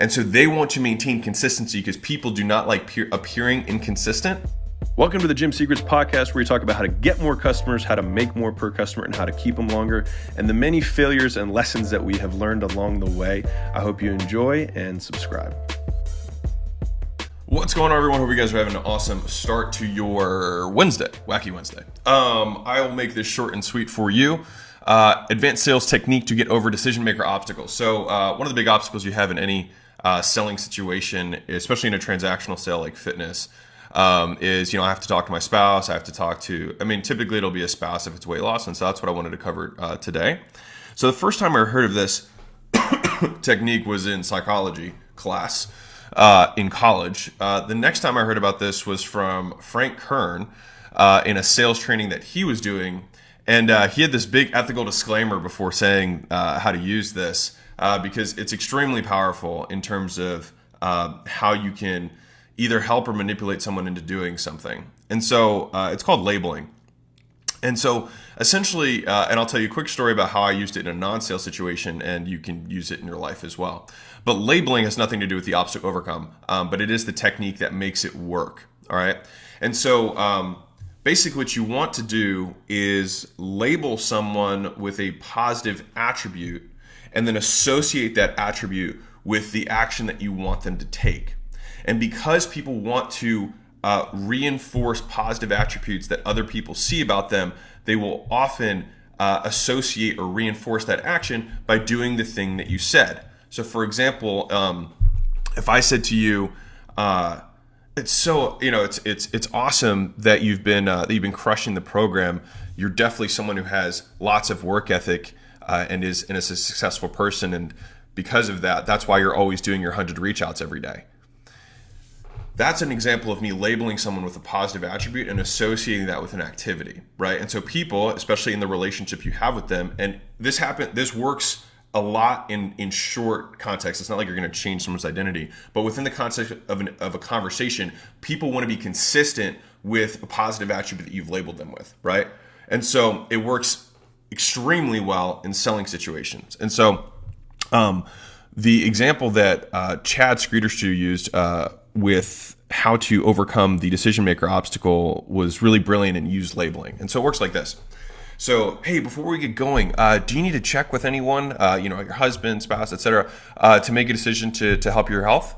And so they want to maintain consistency because people do not like appearing inconsistent. Welcome to the Gym Secrets Podcast, where we talk about how to get more customers, how to make more per customer, and how to keep them longer, and the many failures and lessons that we have learned along the way. I hope you enjoy and subscribe. What's going on, everyone? Hope you guys are having an awesome start to your Wednesday, wacky Wednesday. I will make this short and sweet for you. Advanced sales technique to get over decision maker obstacles. So one of the big obstacles you have in any selling situation, especially in a transactional sale like fitness, is, I have to talk to my spouse. I have to talk to, typically it'll be a spouse if it's weight loss. And so that's what I wanted to cover today. So the first time I heard of this technique was in psychology class in college. The next time I heard about this was from Frank Kern in a sales training that he was doing. And he had this big ethical disclaimer before saying how to use this because it's extremely powerful in terms of how you can either help or manipulate someone into doing something. And so it's called labeling. And so essentially, and I'll tell you a quick story about how I used it in a non-sale situation, and you can use it in your life as well. But labeling has nothing to do with the obstacle overcome, but it is the technique that makes it work, all right? And so basically what you want to do is label someone with a positive attribute and then associate that attribute with the action that you want them to take. And because people want to reinforce positive attributes that other people see about them, they will often associate or reinforce that action by doing the thing that you said. So for example, if I said to you, it's so, it's awesome that you've been crushing the program. You're definitely someone who has lots of work ethic and is a successful person. And because of that, that's why you're always doing your 100 reach outs every day. That's an example of me labeling someone with a positive attribute and associating that with an activity, right? And so people, especially in the relationship you have with them, and this works a lot in short context. It's not like you're going to change someone's identity, but within the context of a conversation, people want to be consistent with a positive attribute that you've labeled them with, right? And so it works extremely well in selling situations. And so the example that Chad Screeterstu used with how to overcome the decision maker obstacle was really brilliant and used labeling. And so it works like this. So, hey, before we get going, do you need to check with anyone, your husband, spouse, etc., to make a decision to help your health?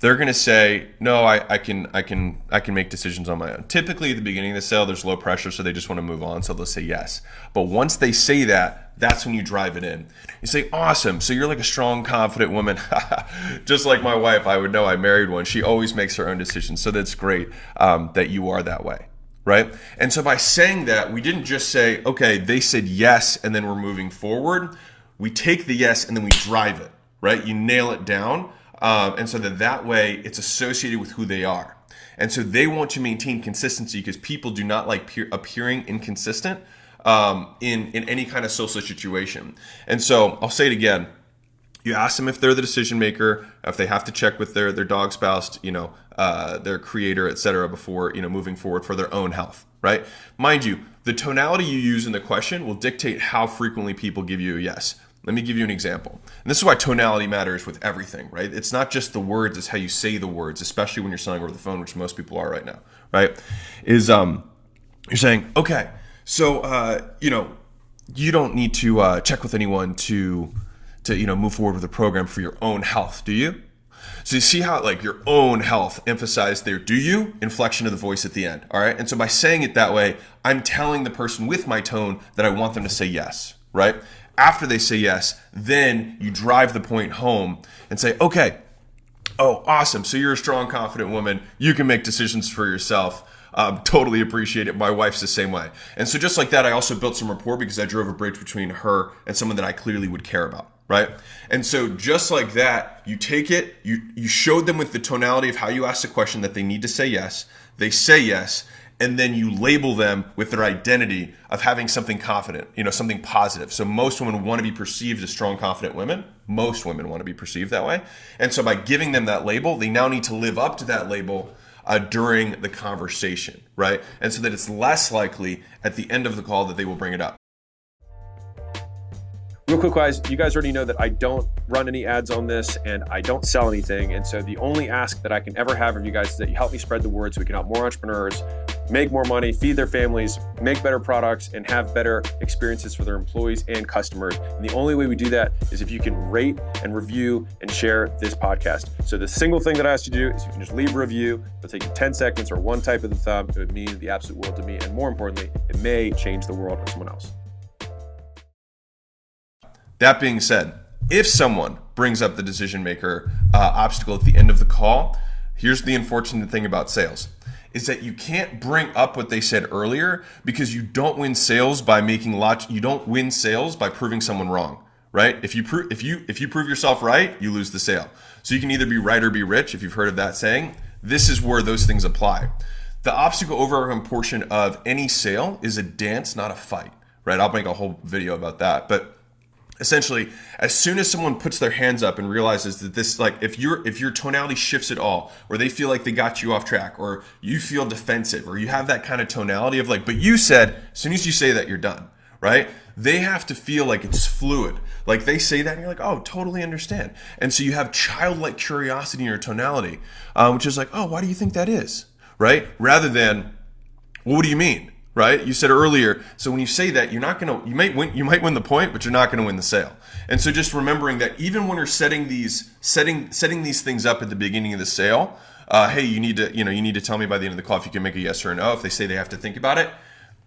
They're going to say, no, I can make decisions on my own. Typically at the beginning of the sale, there's low pressure, so they just want to move on. So they'll say yes. But once they say that, that's when you drive it in. You say, awesome. So you're like a strong, confident woman. Just like my wife, I would know, I married one. She always makes her own decisions. So that's great that you are that way, right? And so by saying that, we didn't just say, okay, they said yes, and then we're moving forward. We take the yes, and then we drive it, right? You nail it down. And so that way it's associated with who they are. And so they want to maintain consistency because people do not like appearing inconsistent in any kind of social situation. And so I'll say it again. You ask them if they're the decision maker, if they have to check with their dog, spouse, their creator, etc., before moving forward for their own health, right? Mind you, the tonality you use in the question will dictate how frequently people give you a yes. Let me give you an example. And this is why tonality matters with everything, right? It's not just the words, it's how you say the words, especially when you're selling over the phone, which most people are right now, right? Is you're saying, okay, so, you don't need to check with anyone to move forward with a program for your own health, do you? So you see how like your own health emphasized there, do you? Inflection of the voice at the end, all right? And so by saying it that way, I'm telling the person with my tone that I want them to say yes, right? After they say yes, then you drive the point home and say, okay, oh, awesome. So you're a strong, confident woman. You can make decisions for yourself. Totally appreciate it. My wife's the same way. And so just like that, I also built some rapport because I drove a bridge between her and someone that I clearly would care about, right? And so just like that, you take it, you showed them with the tonality of how you asked the question that they need to say yes. They say yes. And then you label them with their identity of having something confident, something positive. So most women want to be perceived as strong, confident women. Most women want to be perceived that way. And so by giving them that label, they now need to live up to that label during the conversation, right? And so that it's less likely at the end of the call that they will bring it up. Real quick, guys, you guys already know that I don't run any ads on this and I don't sell anything. And so the only ask that I can ever have of you guys is that you help me spread the word so we can help more entrepreneurs make more money, feed their families, make better products, and have better experiences for their employees and customers. And the only way we do that is if you can rate and review and share this podcast. So the single thing that I ask you to do is you can just leave a review. It'll take you 10 seconds or one type of the thumb. It would mean the absolute world to me. And more importantly, it may change the world for someone else. That being said, if someone brings up the decision maker obstacle at the end of the call, here's the unfortunate thing about sales, is that you can't bring up what they said earlier because you don't win sales by proving someone wrong, right? If you prove yourself right, you lose the sale. So you can either be right or be rich, if you've heard of that saying. This is where those things apply. The obstacle overcome portion of any sale is a dance, not a fight, right? I'll make a whole video about that, but essentially, as soon as someone puts their hands up and realizes that this, like, if your tonality shifts at all, or they feel like they got you off track, or you feel defensive, or you have that kind of tonality of like, but you said, as soon as you say that, you're done, right? They have to feel like it's fluid. Like they say that and you're like, oh, totally understand. And so you have childlike curiosity in your tonality, which is like, oh, why do you think that is, right? Rather than, well, what do you mean? Right? You said earlier, so when you say that, you might win the point, but you're not going to win the sale. And so just remembering that even when you're setting these things up at the beginning of the sale, hey, you need to tell me by the end of the call if you can make a yes or a no. If they say they have to think about it,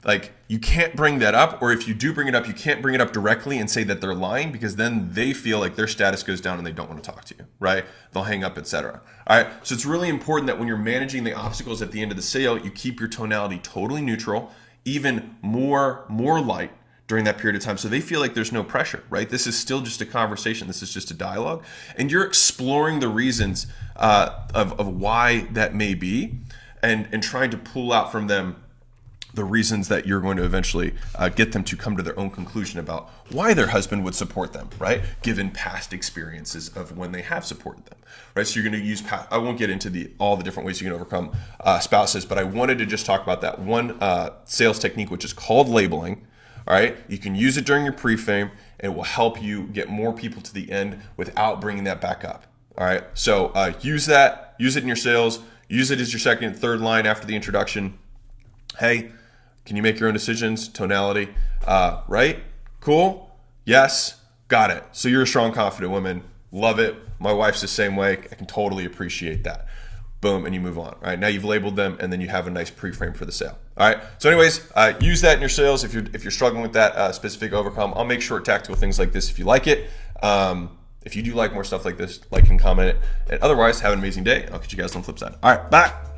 like you can't bring that up, or if you do bring it up, you can't bring it up directly and say that they're lying, because then they feel like their status goes down and they don't want to talk to you, right? They'll hang up, etc. All right. So it's really important that when you're managing the obstacles at the end of the sale, you keep your tonality totally neutral, even more light during that period of time, so they feel like there's no pressure, right? This is still just a conversation. This is just a dialogue, and you're exploring the reasons of why that may be, and trying to pull out from them the reasons that you're going to eventually get them to come to their own conclusion about why their husband would support them, right? Given past experiences of when they have supported them, right? So you're going to use, I won't get into all the different ways you can overcome spouses, but I wanted to just talk about that one sales technique, which is called labeling, all right? You can use it during your pre-fame and it will help you get more people to the end without bringing that back up, all right? So use it in your sales, use it as your second and third line after the introduction. Hey, can you make your own decisions? Tonality, right? Cool. Yes. Got it. So you're a strong, confident woman. Love it. My wife's the same way. I can totally appreciate that. Boom. And you move on. All right. Now you've labeled them and then you have a nice pre-frame for the sale. All right. So anyways, use that in your sales. If you're struggling with that specific overcome, I'll make short tactical things like this if you like it. If you do like more stuff like this, like and comment it. And otherwise, have an amazing day. I'll catch you guys on the flip side. All right. Bye.